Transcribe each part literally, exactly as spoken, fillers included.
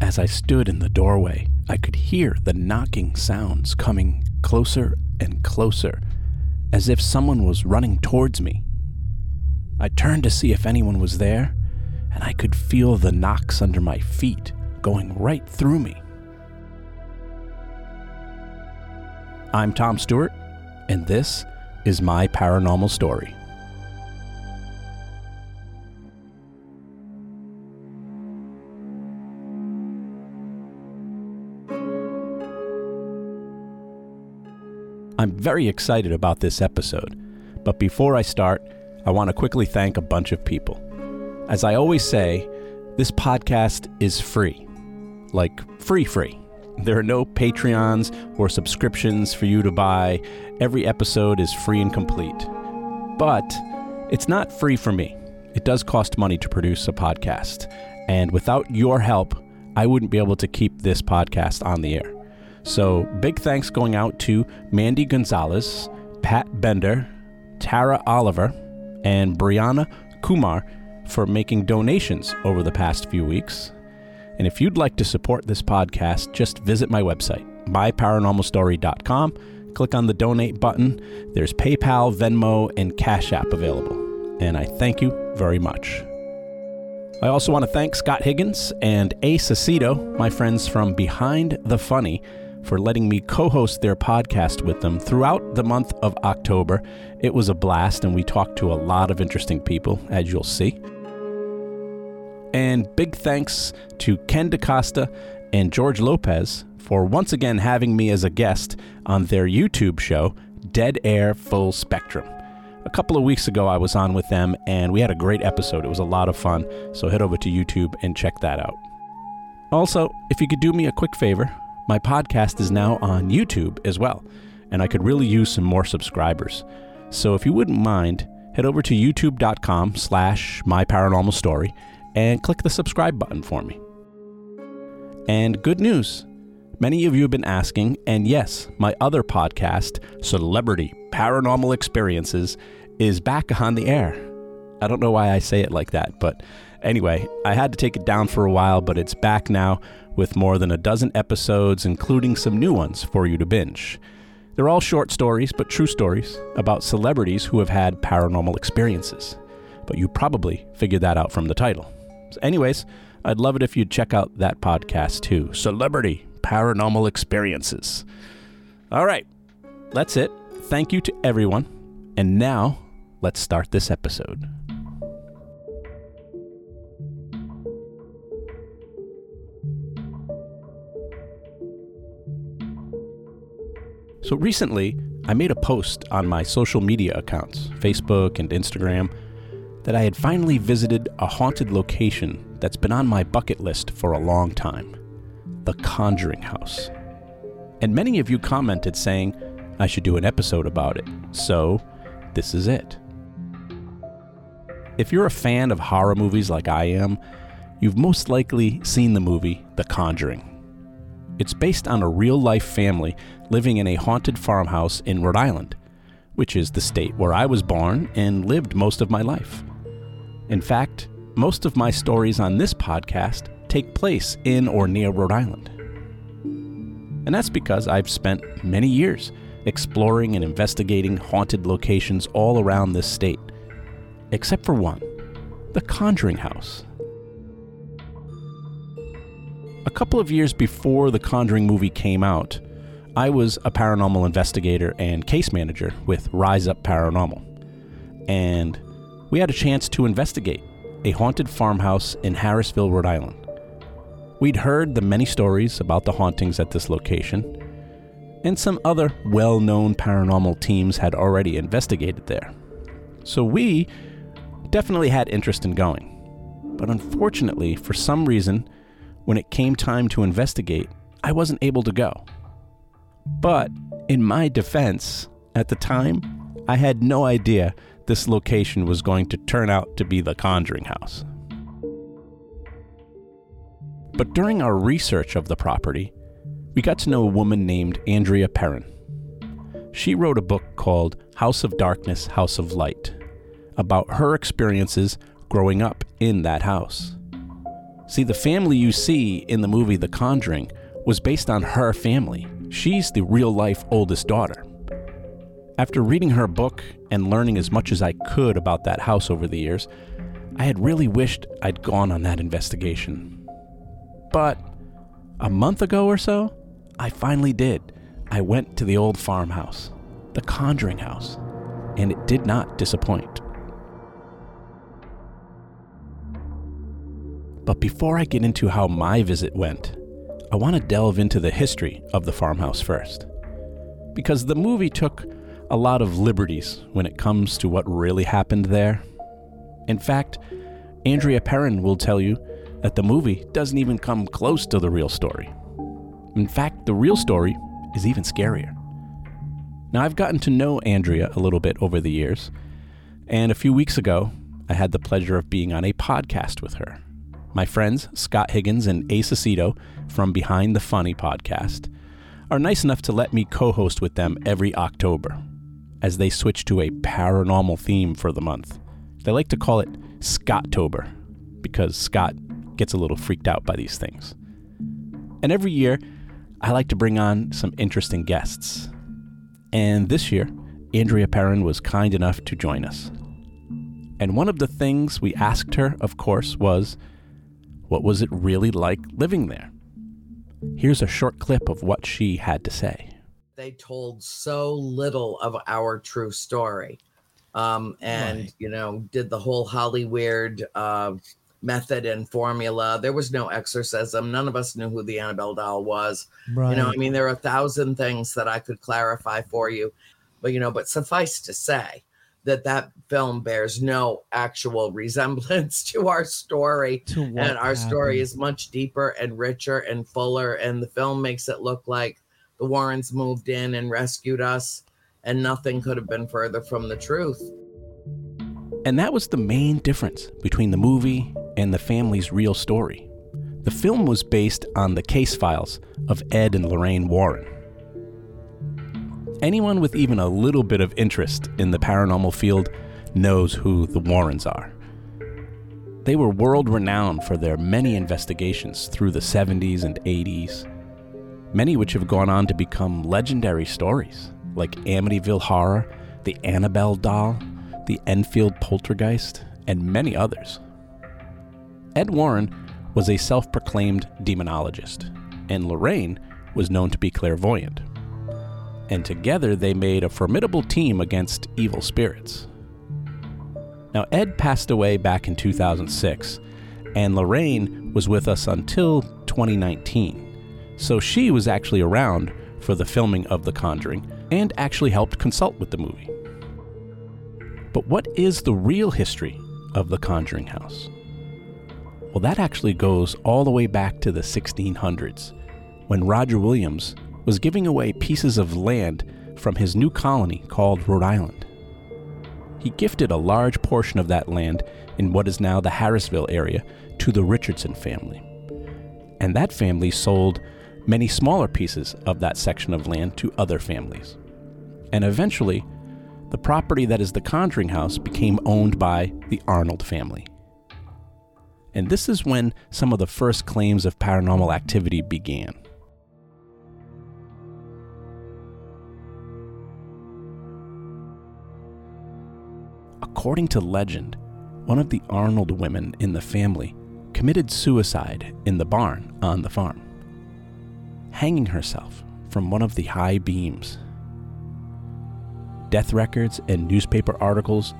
As I stood in the doorway, I could hear the knocking sounds coming closer and closer, as if someone was running towards me. I turned to see if anyone was there, and I could feel the knocks under my feet going right through me. I'm Tom Stewart, and this is My Paranormal Story. I'm very excited about this episode, but before I start, I want to quickly thank a bunch of people. As I always say, this podcast is free. Like, free, free. There are no Patreons or subscriptions for you to buy. Every episode is free and complete. But it's not free for me. It does cost money to produce a podcast, and without your help, I wouldn't be able to keep this podcast on the air. So big thanks going out to Mandy Gonzalez, Pat Bender, Tara Oliver, and Brianna Kumar for making donations over the past few weeks. And if you'd like to support this podcast, just visit my website, my paranormal story dot com. Click on the donate button. There's PayPal, Venmo, and Cash App available. And I thank you very much. I also want to thank Scott Higgins and A. Sacido, my friends from Behind the Funny, for letting me co-host their podcast with them throughout the month of October. It was a blast, and we talked to a lot of interesting people, as you'll see. And big thanks to Ken DeCosta and George Lopez for once again having me as a guest on their YouTube show, Dead Air Full Spectrum. A couple of weeks ago, I was on with them, and we had a great episode. It was a lot of fun, so head over to YouTube and check that out. Also, if you could do me a quick favor, my podcast is now on YouTube as well, and I could really use some more subscribers. So if you wouldn't mind, head over to youtube.com slash myparanormalstory and click the subscribe button for me. And good news. Many of you have been asking, and yes, my other podcast, Celebrity Paranormal Experiences, is back on the air. I don't know why I say it like that, but anyway, I had to take it down for a while, but it's back now with more than a dozen episodes, including some new ones for you to binge. They're all short stories, but true stories about celebrities who have had paranormal experiences. But you probably figured that out from the title. So anyways, I'd love it if you'd check out that podcast too, Celebrity Paranormal Experiences. All right, that's it. Thank you to everyone. And now, let's start this episode. So recently, I made a post on my social media accounts, Facebook and Instagram, that I had finally visited a haunted location that's been on my bucket list for a long time, The Conjuring House. And many of you commented saying I should do an episode about it, so this is it. If you're a fan of horror movies like I am, you've most likely seen the movie The Conjuring. It's based on a real-life family living in a haunted farmhouse in Rhode Island, which is the state where I was born and lived most of my life. In fact, most of my stories on this podcast take place in or near Rhode Island. And that's because I've spent many years exploring and investigating haunted locations all around this state. Except for one, The Conjuring House. A couple of years before the Conjuring movie came out, I was a paranormal investigator and case manager with Rise Up Paranormal. And we had a chance to investigate a haunted farmhouse in Harrisville, Rhode Island. We'd heard the many stories about the hauntings at this location, and some other well-known paranormal teams had already investigated there. So we definitely had interest in going. But unfortunately, for some reason, when it came time to investigate, I wasn't able to go. But in my defense, at the time, I had no idea this location was going to turn out to be the Conjuring House. But during our research of the property, we got to know a woman named Andrea Perron. She wrote a book called House of Darkness, House of Light, about her experiences growing up in that house. See, the family you see in the movie The Conjuring was based on her family. She's the real-life oldest daughter. After reading her book and learning as much as I could about that house over the years, I had really wished I'd gone on that investigation. But a month ago or so, I finally did. I went to the old farmhouse, the Conjuring House, and it did not disappoint. But before I get into how my visit went, I want to delve into the history of the farmhouse first. Because the movie took a lot of liberties when it comes to what really happened there. In fact, Andrea Perron will tell you that the movie doesn't even come close to the real story. In fact, the real story is even scarier. Now, I've gotten to know Andrea a little bit over the years, and a few weeks ago, I had the pleasure of being on a podcast with her. My friends Scott Higgins and Ace Aceto from Behind the Funny podcast are nice enough to let me co-host with them every October, as they switch to a paranormal theme for the month. They like to call it Scotttober, because Scott gets a little freaked out by these things. And every year, I like to bring on some interesting guests. And this year, Andrea Perron was kind enough to join us. And one of the things we asked her, of course, was, what was it really like living there? Here's a short clip of what she had to say. They told so little of our true story. Um, and, right. you know, did the whole Hollyweird uh, method and formula. There was no exorcism. None of us knew who the Annabelle doll was. Right. You know, I mean, there are a thousand things that I could clarify for you. But, you know, but suffice to say that that film bears no actual resemblance to our story. To and our happened. Story is much deeper and richer and fuller. And the film makes it look like the Warrens moved in and rescued us, and nothing could have been further from the truth. And that was the main difference between the movie and the family's real story. The film was based on the case files of Ed and Lorraine Warren. Anyone with even a little bit of interest in the paranormal field knows who the Warrens are. They were world-renowned for their many investigations through the seventies and eighties, many which have gone on to become legendary stories like Amityville Horror, the Annabelle Doll, the Enfield Poltergeist, and many others. Ed Warren was a self-proclaimed demonologist, and Lorraine was known to be clairvoyant. And together they made a formidable team against evil spirits. Now, Ed passed away back in two thousand six, and Lorraine was with us until twenty nineteen. So she was actually around for the filming of The Conjuring and actually helped consult with the movie. But what is the real history of The Conjuring House? Well, that actually goes all the way back to the sixteen hundreds, when Roger Williams was giving away pieces of land from his new colony called Rhode Island. He gifted a large portion of that land in what is now the Harrisville area to the Richardson family. And that family sold many smaller pieces of that section of land to other families. And eventually, the property that is the Conjuring House became owned by the Arnold family. And this is when some of the first claims of paranormal activity began. According to legend, one of the Arnold women in the family committed suicide in the barn on the farm, hanging herself from one of the high beams. Death records and newspaper articles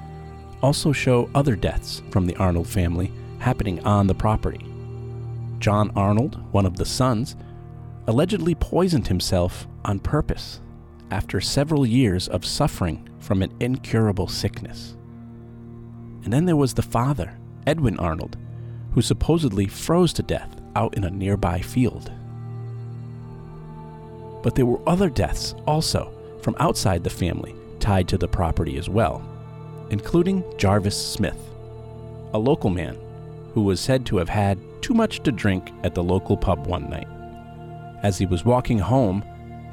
also show other deaths from the Arnold family happening on the property. John Arnold, one of the sons, allegedly poisoned himself on purpose after several years of suffering from an incurable sickness. And then there was the father, Edwin Arnold, who supposedly froze to death out in a nearby field. But there were other deaths also from outside the family tied to the property as well, including Jarvis Smith, a local man who was said to have had too much to drink at the local pub one night. As he was walking home,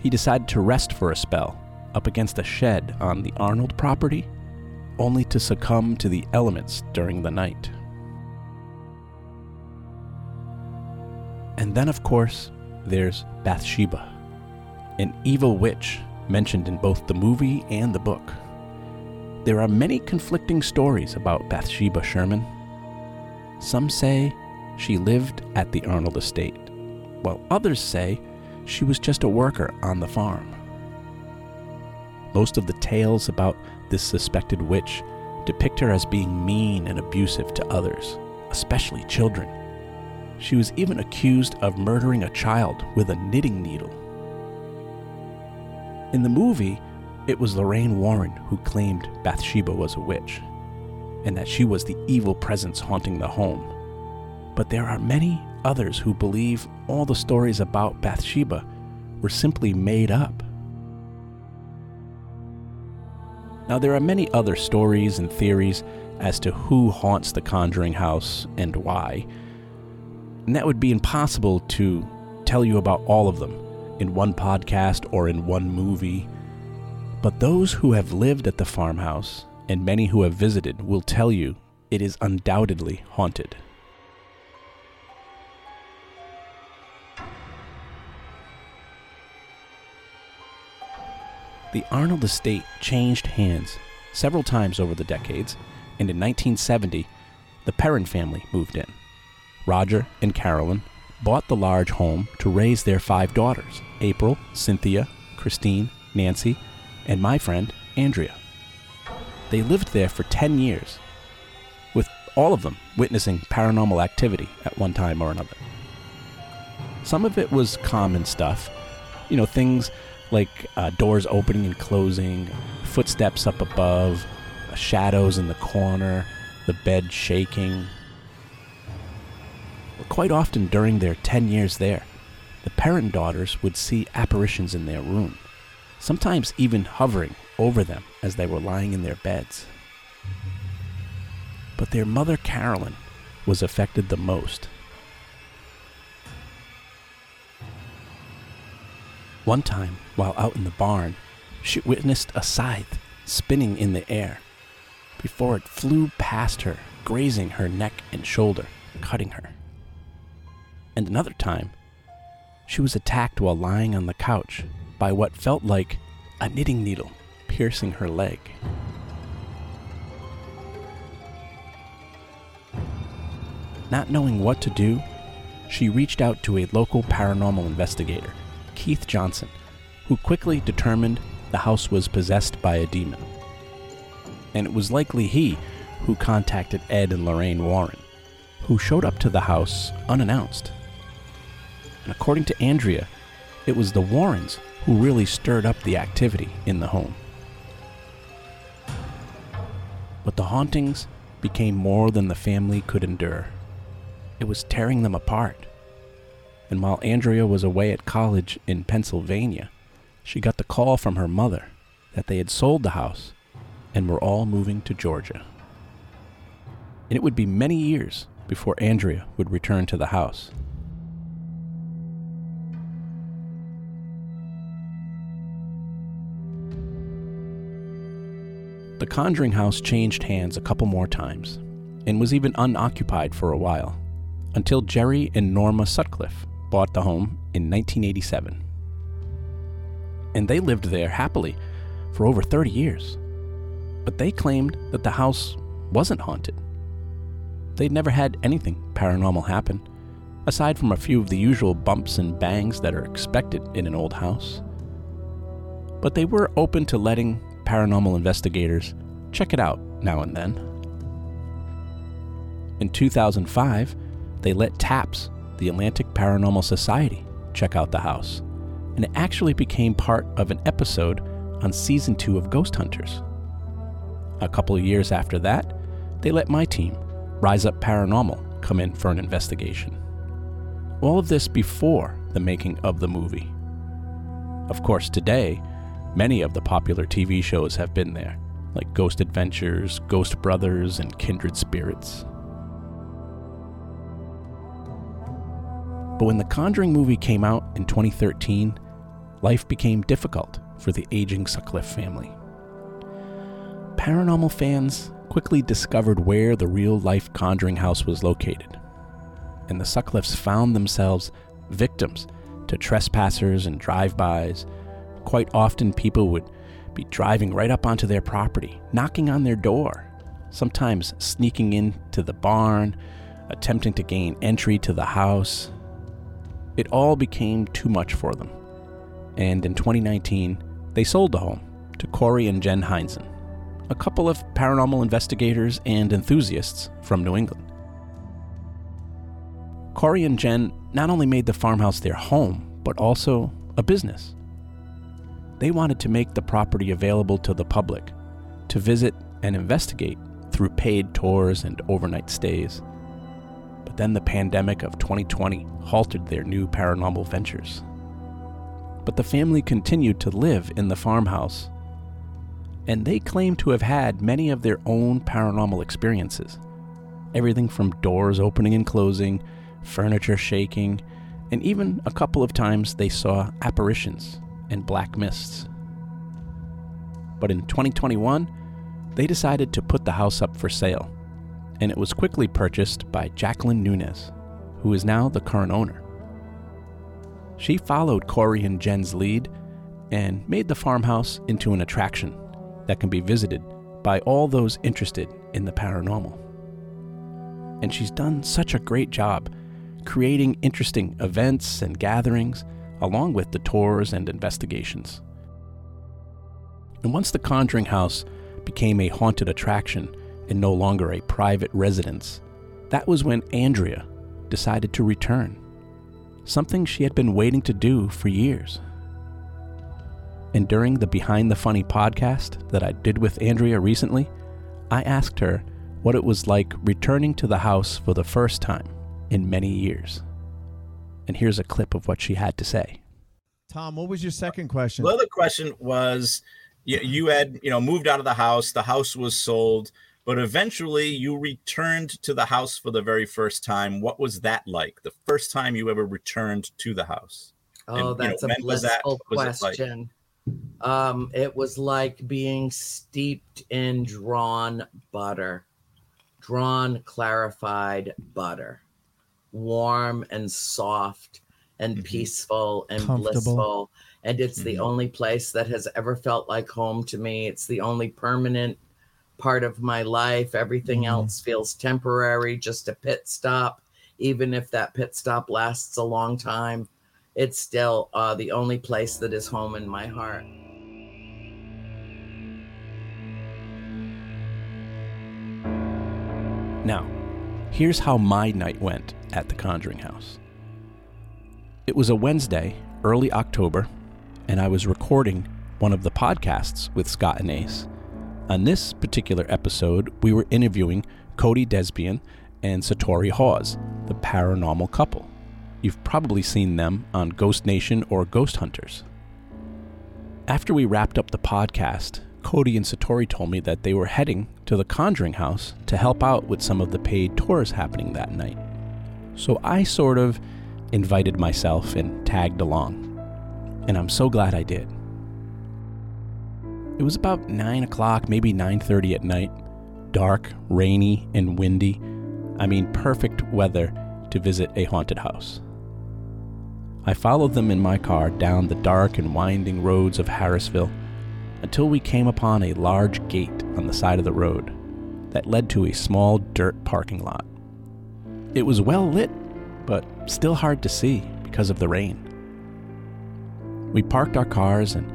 he decided to rest for a spell up against a shed on the Arnold property, only to succumb to the elements during the night. And then, of course, there's Bathsheba, an evil witch mentioned in both the movie and the book. There are many conflicting stories about Bathsheba Sherman. Some say she lived at the Arnold estate, while others say she was just a worker on the farm. Most of the tales about this suspected witch depict her as being mean and abusive to others, especially children. She was even accused of murdering a child with a knitting needle. In the movie, it was Lorraine Warren who claimed Bathsheba was a witch, and that she was the evil presence haunting the home. But there are many others who believe all the stories about Bathsheba were simply made up. Now, there are many other stories and theories as to who haunts the Conjuring House and why, and that would be impossible to tell you about all of them in one podcast or in one movie. But those who have lived at the farmhouse and many who have visited will tell you it is undoubtedly haunted. The Arnold estate changed hands several times over the decades, and in nineteen seventy, the Perron family moved in. Roger and Carolyn bought the large home to raise their five daughters, April, Cynthia, Christine, Nancy, and my friend, Andrea. They lived there for ten years, with all of them witnessing paranormal activity at one time or another. Some of it was common stuff, you know, things like uh, doors opening and closing, footsteps up above, uh, shadows in the corner, the bed shaking. But quite often during their ten years there, the parent daughters would see apparitions in their room, sometimes even hovering over them as they were lying in their beds. But their mother, Carolyn, was affected the most. One time, while out in the barn, she witnessed a scythe spinning in the air before it flew past her, grazing her neck and shoulder, cutting her. And another time, she was attacked while lying on the couch by what felt like a knitting needle piercing her leg. Not knowing what to do, she reached out to a local paranormal investigator, Keith Johnson, who quickly determined the house was possessed by a demon. And it was likely he who contacted Ed and Lorraine Warren, who showed up to the house unannounced. And according to Andrea, it was the Warrens who really stirred up the activity in the home. But the hauntings became more than the family could endure. It was tearing them apart. And while Andrea was away at college in Pennsylvania, she got the call from her mother that they had sold the house and were all moving to Georgia. And it would be many years before Andrea would return to the house. The Conjuring House changed hands a couple more times and was even unoccupied for a while, until Jerry and Norma Sutcliffe bought the home in nineteen eighty-seven. And they lived there happily for over thirty years. but they claimed that the house wasn't haunted. They'd never had anything paranormal happen, aside from a few of the usual bumps and bangs that are expected in an old house. But they were open to letting paranormal investigators check it out now and then. In two thousand five, they let TAPS, the Atlantic Paranormal Society, check out the house, and it actually became part of an episode on season two of Ghost Hunters. A couple of years after that, they let my team, Rise Up Paranormal, come in for an investigation. All of this before the making of the movie. Of course, today, many of the popular T V shows have been there, like Ghost Adventures, Ghost Brothers, and Kindred Spirits. But when The Conjuring movie came out in twenty thirteen, life became difficult for the aging Sutcliffe family. Paranormal fans quickly discovered where the real-life Conjuring house was located, and the Sutcliffes found themselves victims to trespassers and drive-bys. Quite often, people would be driving right up onto their property, knocking on their door, sometimes sneaking into the barn, attempting to gain entry to the house. It all became too much for them, and in twenty nineteen, they sold the home to Corey and Jen Heinzen, a couple of paranormal investigators and enthusiasts from New England. Corey and Jen not only made the farmhouse their home, but also a business. They wanted to make the property available to the public to visit and investigate through paid tours and overnight stays. But then the pandemic of twenty twenty halted their new paranormal ventures. But the family continued to live in the farmhouse, and they claim to have had many of their own paranormal experiences. Everything from doors opening and closing, furniture shaking, and even a couple of times they saw apparitions and black mists. But in twenty twenty-one, they decided to put the house up for sale, and it was quickly purchased by Jacqueline Nunes, who is now the current owner. She followed Corey and Jen's lead and made the farmhouse into an attraction that can be visited by all those interested in the paranormal. And she's done such a great job creating interesting events and gatherings along with the tours and investigations. And once the Conjuring House became a haunted attraction and no longer a private residence, that was when Andrea decided to return, something she had been waiting to do for years. And during the Behind the Funny podcast that I did with Andrea recently, I asked her what it was like returning to the house for the first time in many years. And here's a clip of what she had to say. Tom, what was your second question? Well, the other question was, you, you had, you know, moved out of the house, the house was sold, but eventually you returned to the house for the very first time. What was that like? The first time you ever returned to the house? Oh, and, that's you know, a blissful question. Like? Um, it was like being steeped in drawn butter, drawn clarified butter, warm and soft and mm-hmm. peaceful and blissful. And it's mm-hmm. the only place that has ever felt like home to me. It's the only permanent part of my life. Everything mm-hmm. else feels temporary, just a pit stop. Even if that pit stop lasts a long time, it's still uh, the only place that is home in my heart. Now, here's how my night went at the Conjuring House. It was a Wednesday, early October, and I was recording one of the podcasts with Scott and Ace. On this particular episode, we were interviewing Cody DesBiens and Satori Hawes, the paranormal couple. You've probably seen them on Ghost Nation or Ghost Hunters. After we wrapped up the podcast, Cody and Satori told me that they were heading to the Conjuring House to help out with some of the paid tours happening that night. So I sort of invited myself and tagged along, and I'm so glad I did. It was about nine o'clock, maybe nine thirty at night, dark, rainy, and windy. I mean, perfect weather to visit a haunted house. I followed them in my car down the dark and winding roads of Harrisville, until we came upon a large gate on the side of the road that led to a small dirt parking lot. It was well lit, but still hard to see because of the rain. We parked our cars and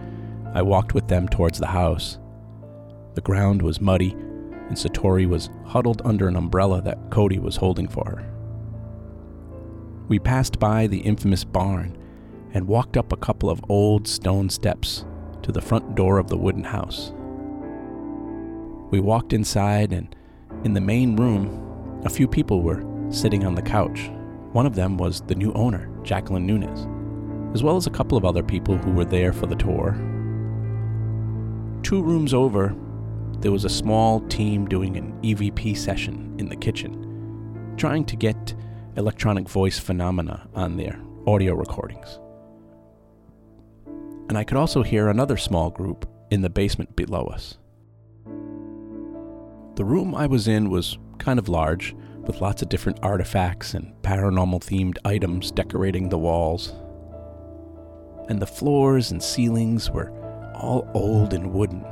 I walked with them towards the house. The ground was muddy and Satori was huddled under an umbrella that Cody was holding for her. We passed by the infamous barn and walked up a couple of old stone steps to the front door of the wooden house. We walked inside, and in the main room, a few people were sitting on the couch. One of them was the new owner, Jacqueline Nunes, as well as a couple of other people who were there for the tour. Two rooms over, there was a small team doing an E V P session in the kitchen, trying to get electronic voice phenomena on their audio recordings. And I could also hear another small group in the basement below us. The room I was in was kind of large, with lots of different artifacts and paranormal-themed items decorating the walls. And the floors and ceilings were all old and wooden,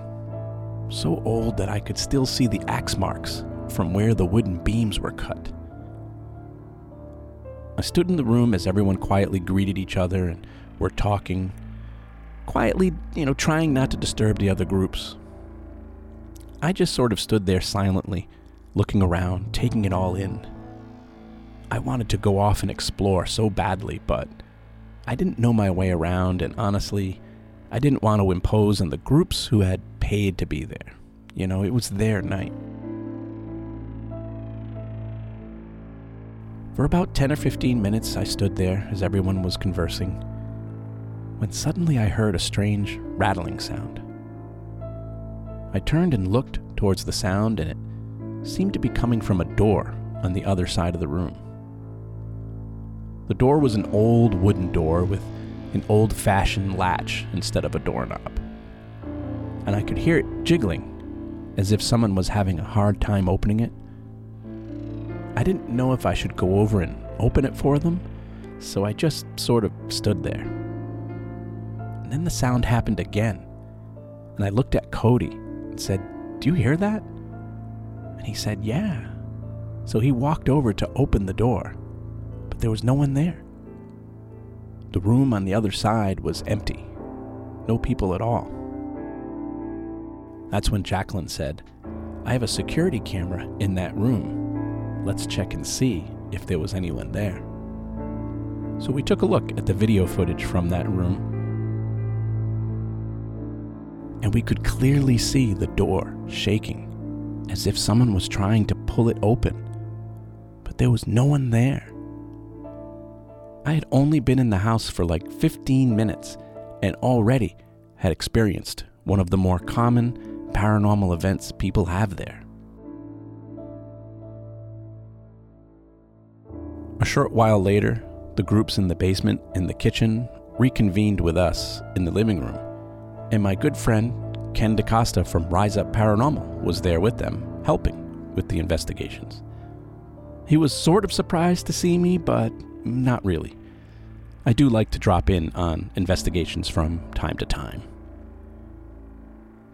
so old that I could still see the axe marks from where the wooden beams were cut. I stood in the room as everyone quietly greeted each other and were talking, quietly, you know, trying not to disturb the other groups. I just sort of stood there silently, looking around, taking it all in. I wanted to go off and explore so badly, but I didn't know my way around, and honestly, I didn't want to impose on the groups who had paid to be there. You know, it was their night. For about ten or fifteen minutes, I stood there as everyone was conversing, when suddenly I heard a strange rattling sound. I turned and looked towards the sound, and it seemed to be coming from a door on the other side of the room. The door was an old wooden door with an old-fashioned latch instead of a doorknob, and I could hear it jiggling as if someone was having a hard time opening it. I didn't know if I should go over and open it for them, so I just sort of stood there. And then the sound happened again, and I looked at Cody and said, "Do you hear that?" And he said, "Yeah." So he walked over to open the door, but there was no one there. The room on the other side was empty, no people at all. That's when Jacqueline said, "I have a security camera in that room. Let's check and see if there was anyone there." So we took a look at the video footage from that room, and we could clearly see the door shaking as if someone was trying to pull it open, but there was no one there. I had only been in the house for like fifteen minutes and already had experienced one of the more common paranormal events people have there. A short while later, the groups in the basement and the kitchen reconvened with us in the living room, and my good friend Ken DeCosta from Rise Up Paranormal was there with them, helping with the investigations. He was sort of surprised to see me, but not really. I do like to drop in on investigations from time to time.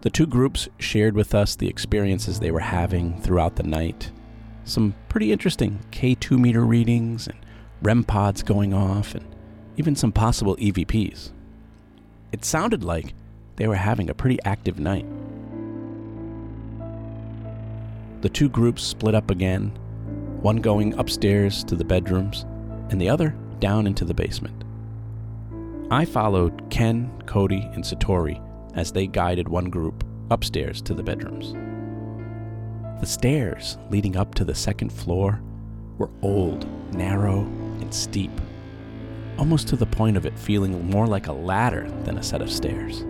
The two groups shared with us the experiences they were having throughout the night. Some pretty interesting K two meter readings and R E M pods going off, and even some possible E V Ps. It sounded like they were having a pretty active night. The two groups split up again, one going upstairs to the bedrooms and the other down into the basement. I followed Ken, Cody, and Satori as they guided one group upstairs to the bedrooms. The stairs leading up to the second floor were old, narrow, and steep, almost to the point of it feeling more like a ladder than a set of stairs.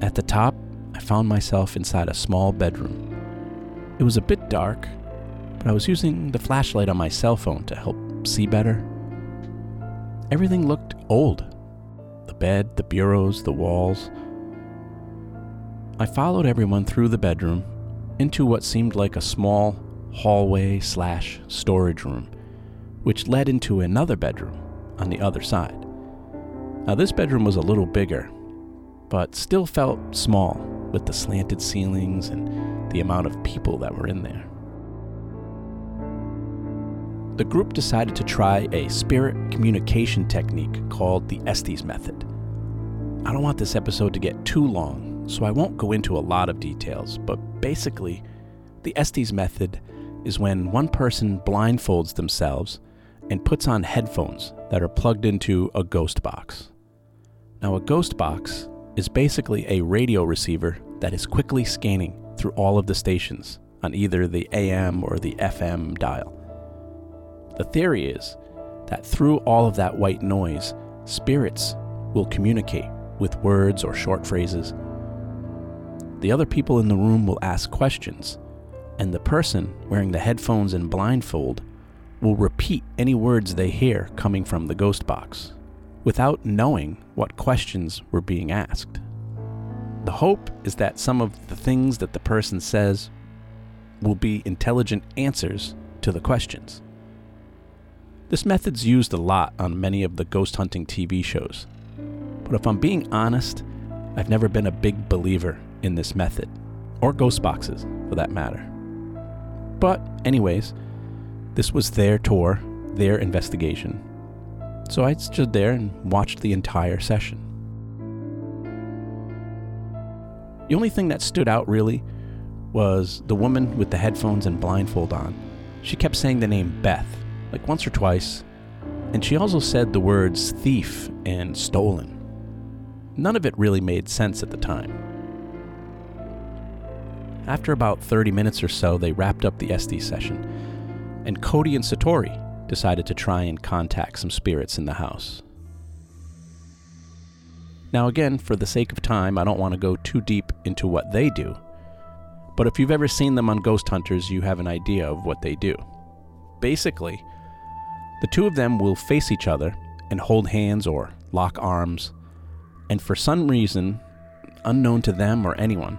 At the top, I found myself inside a small bedroom. It was a bit dark, but I was using the flashlight on my cell phone to help see better. Everything looked old. The bed, the bureaus, the walls. I followed everyone through the bedroom into what seemed like a small hallway slash storage room, which led into another bedroom on the other side. Now this bedroom was a little bigger, but still felt small with the slanted ceilings and the amount of people that were in there. The group decided to try a spirit communication technique called the Estes method. I don't want this episode to get too long, so I won't go into a lot of details, but basically, the Estes method is when one person blindfolds themselves and puts on headphones that are plugged into a ghost box. Now, a ghost box is basically a radio receiver that is quickly scanning through all of the stations on either the A M or the F M dial. The theory is that through all of that white noise, spirits will communicate with words or short phrases. The other people in the room will ask questions, and the person wearing the headphones and blindfold will repeat any words they hear coming from the ghost box, without knowing what questions were being asked. The hope is that some of the things that the person says will be intelligent answers to the questions. This method's used a lot on many of the ghost hunting T V shows, but if I'm being honest, I've never been a big believer in this method, or ghost boxes for that matter. But anyways, this was their tour, their investigation, so I stood there and watched the entire session. The only thing that stood out really was the woman with the headphones and blindfold on. She kept saying the name Beth, like once or twice, and she also said the words thief and stolen. None of it really made sense at the time. After about thirty minutes or so, they wrapped up the S D session, and Cody and Satori decided to try and contact some spirits in the house. Now again, for the sake of time, I don't want to go too deep into what they do, but if you've ever seen them on Ghost Hunters, you have an idea of what they do. Basically, the two of them will face each other and hold hands or lock arms, and for some reason, unknown to them or anyone,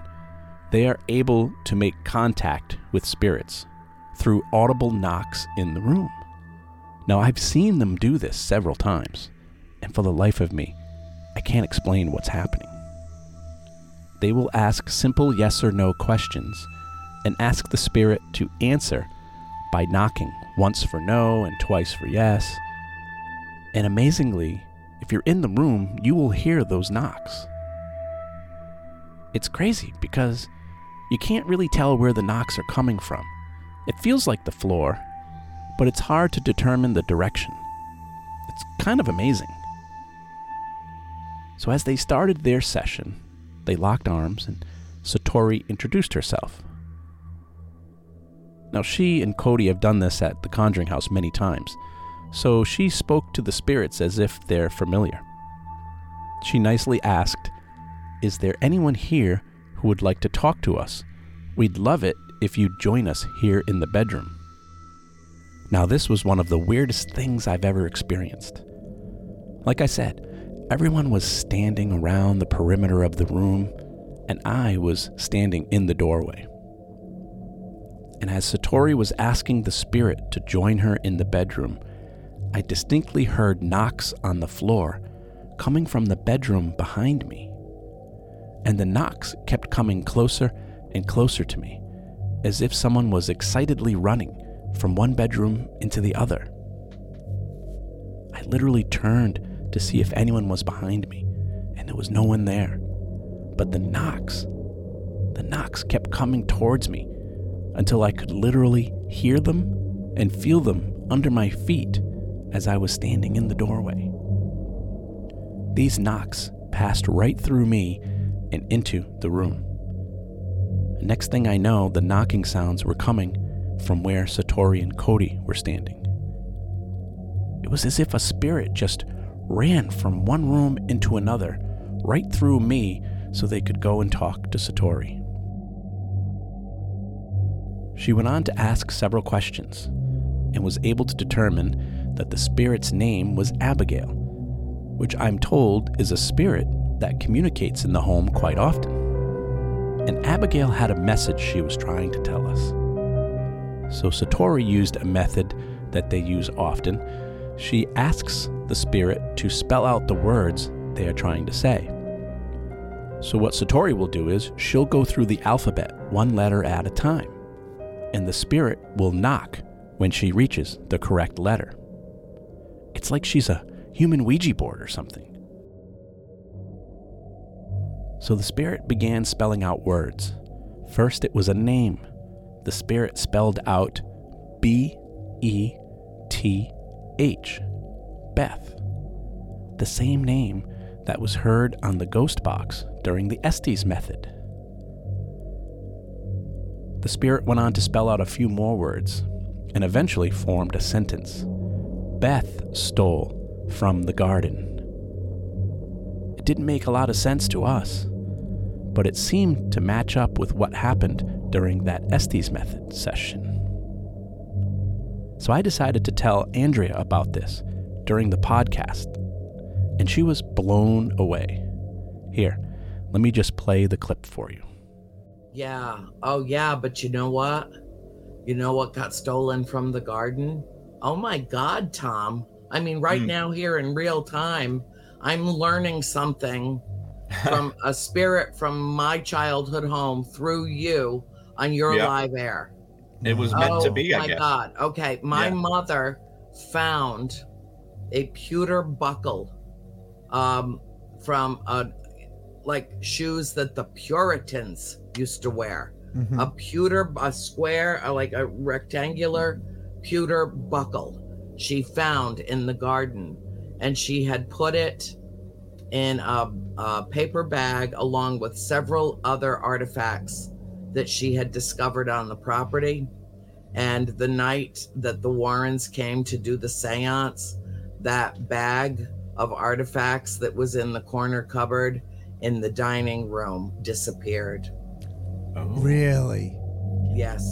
they are able to make contact with spirits through audible knocks in the room. Now, I've seen them do this several times, and for the life of me, I can't explain what's happening. They will ask simple yes or no questions and ask the spirit to answer by knocking once for no and twice for yes. And amazingly, if you're in the room, you will hear those knocks. It's crazy because you can't really tell where the knocks are coming from. It feels like the floor, but it's hard to determine the direction. It's kind of amazing. So as they started their session, they locked arms and Satori introduced herself. Now, she and Cody have done this at the Conjuring House many times, so she spoke to the spirits as if they're familiar. She nicely asked, "Is there anyone here who would like to talk to us? We'd love it if you'd join us here in the bedroom." Now, this was one of the weirdest things I've ever experienced. Like I said, everyone was standing around the perimeter of the room, and I was standing in the doorway. And as Satori was asking the spirit to join her in the bedroom, I distinctly heard knocks on the floor coming from the bedroom behind me. And the knocks kept coming closer and closer to me, as if someone was excitedly running from one bedroom into the other. I literally turned to see if anyone was behind me, and there was no one there. But the knocks, the knocks kept coming towards me, until I could literally hear them and feel them under my feet as I was standing in the doorway. These knocks passed right through me and into the room. Next thing I know, the knocking sounds were coming from where Satori and Cody were standing. It was as if a spirit just ran from one room into another, right through me, so they could go and talk to Satori. She went on to ask several questions and was able to determine that the spirit's name was Abigail, which I'm told is a spirit that communicates in the home quite often. And Abigail had a message she was trying to tell us. So Satori used a method that they use often. She asks the spirit to spell out the words they are trying to say. So what Satori will do is she'll go through the alphabet one letter at a time, and the spirit will knock when she reaches the correct letter. It's like she's a human Ouija board or something. So the spirit began spelling out words. First, it was a name. The spirit spelled out B E T H, Beth, the same name that was heard on the ghost box during the Estes method. The spirit went on to spell out a few more words and eventually formed a sentence. Beth stole from the garden. It didn't make a lot of sense to us, but it seemed to match up with what happened during that Estes method session. So I decided to tell Andrea about this during the podcast, and she was blown away. Here, let me just play the clip for you. Yeah. Oh, yeah. But you know what? You know what got stolen from the garden? Oh, my God, Tom. I mean, right mm. now here in real time, I'm learning something from a spirit from my childhood home through you on your yep. live air. It was meant oh, to be, I my guess. God. Okay. My yeah. mother found a pewter buckle um, from a, like shoes that the Puritans used to wear. Mm-hmm. A pewter, a square, like a rectangular pewter buckle she found in the garden. And she had put it in a, a paper bag along with several other artifacts that she had discovered on the property. And the night that the Warrens came to do the seance, that bag of artifacts that was in the corner cupboard in the dining room disappeared. Oh. Really? Yes.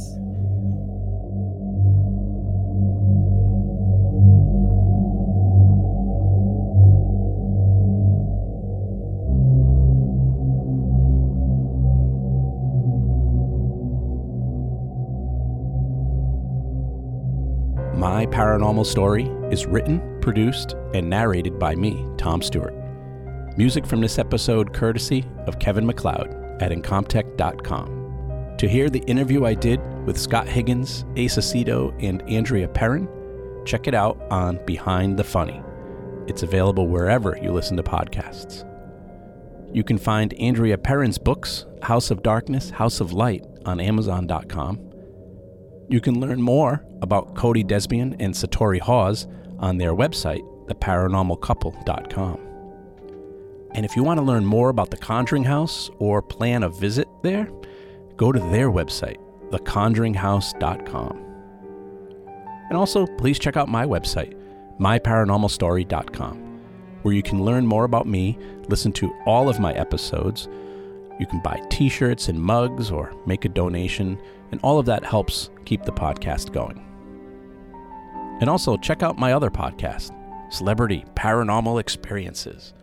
My Paranormal Story is written, produced, and narrated by me, Tom Stewart. Music from this episode courtesy of Kevin MacLeod at incomptech dot com. To hear the interview I did with Scott Higgins, Ace Aceto, and Andrea Perron, check it out on Behind the Funny. It's available wherever you listen to podcasts. You can find Andrea Perron's books, House of Darkness, House of Light, on amazon dot com. You can learn more about Cody DesBiens and Satori Hawes on their website, the paranormal couple dot com. And if you want to learn more about The Conjuring House or plan a visit there, go to their website, the conjuring house dot com. And also, please check out my website, my paranormal story dot com, where you can learn more about me, listen to all of my episodes. You can buy t-shirts and mugs or make a donation, and all of that helps keep the podcast going. And also, check out my other podcast, Celebrity Paranormal Experiences,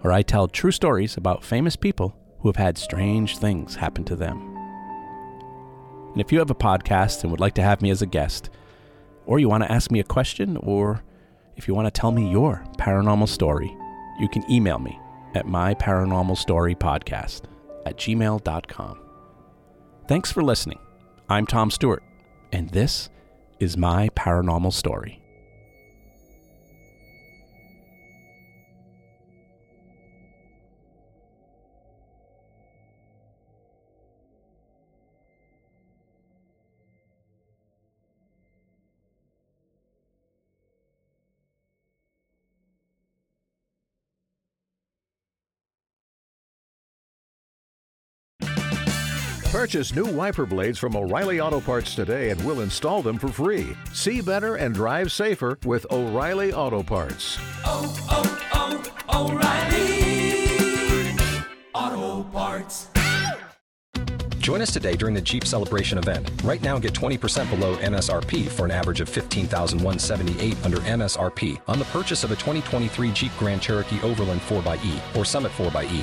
where I tell true stories about famous people who have had strange things happen to them. And if you have a podcast and would like to have me as a guest, or you want to ask me a question, or if you want to tell me your paranormal story, you can email me at my paranormal story podcast at gmail dot com. Thanks for listening. I'm Tom Stewart, and this is My Paranormal Story. Purchase new wiper blades from O'Reilly Auto Parts today and we'll install them for free. See better and drive safer with O'Reilly Auto Parts. Oh, oh, oh, O'Reilly Auto Parts. Join us today during the Jeep Celebration event. Right now, get twenty percent below M S R P for an average of fifteen thousand one hundred seventy-eight dollars under M S R P on the purchase of a twenty twenty-three Jeep Grand Cherokee Overland four by E or Summit four by E.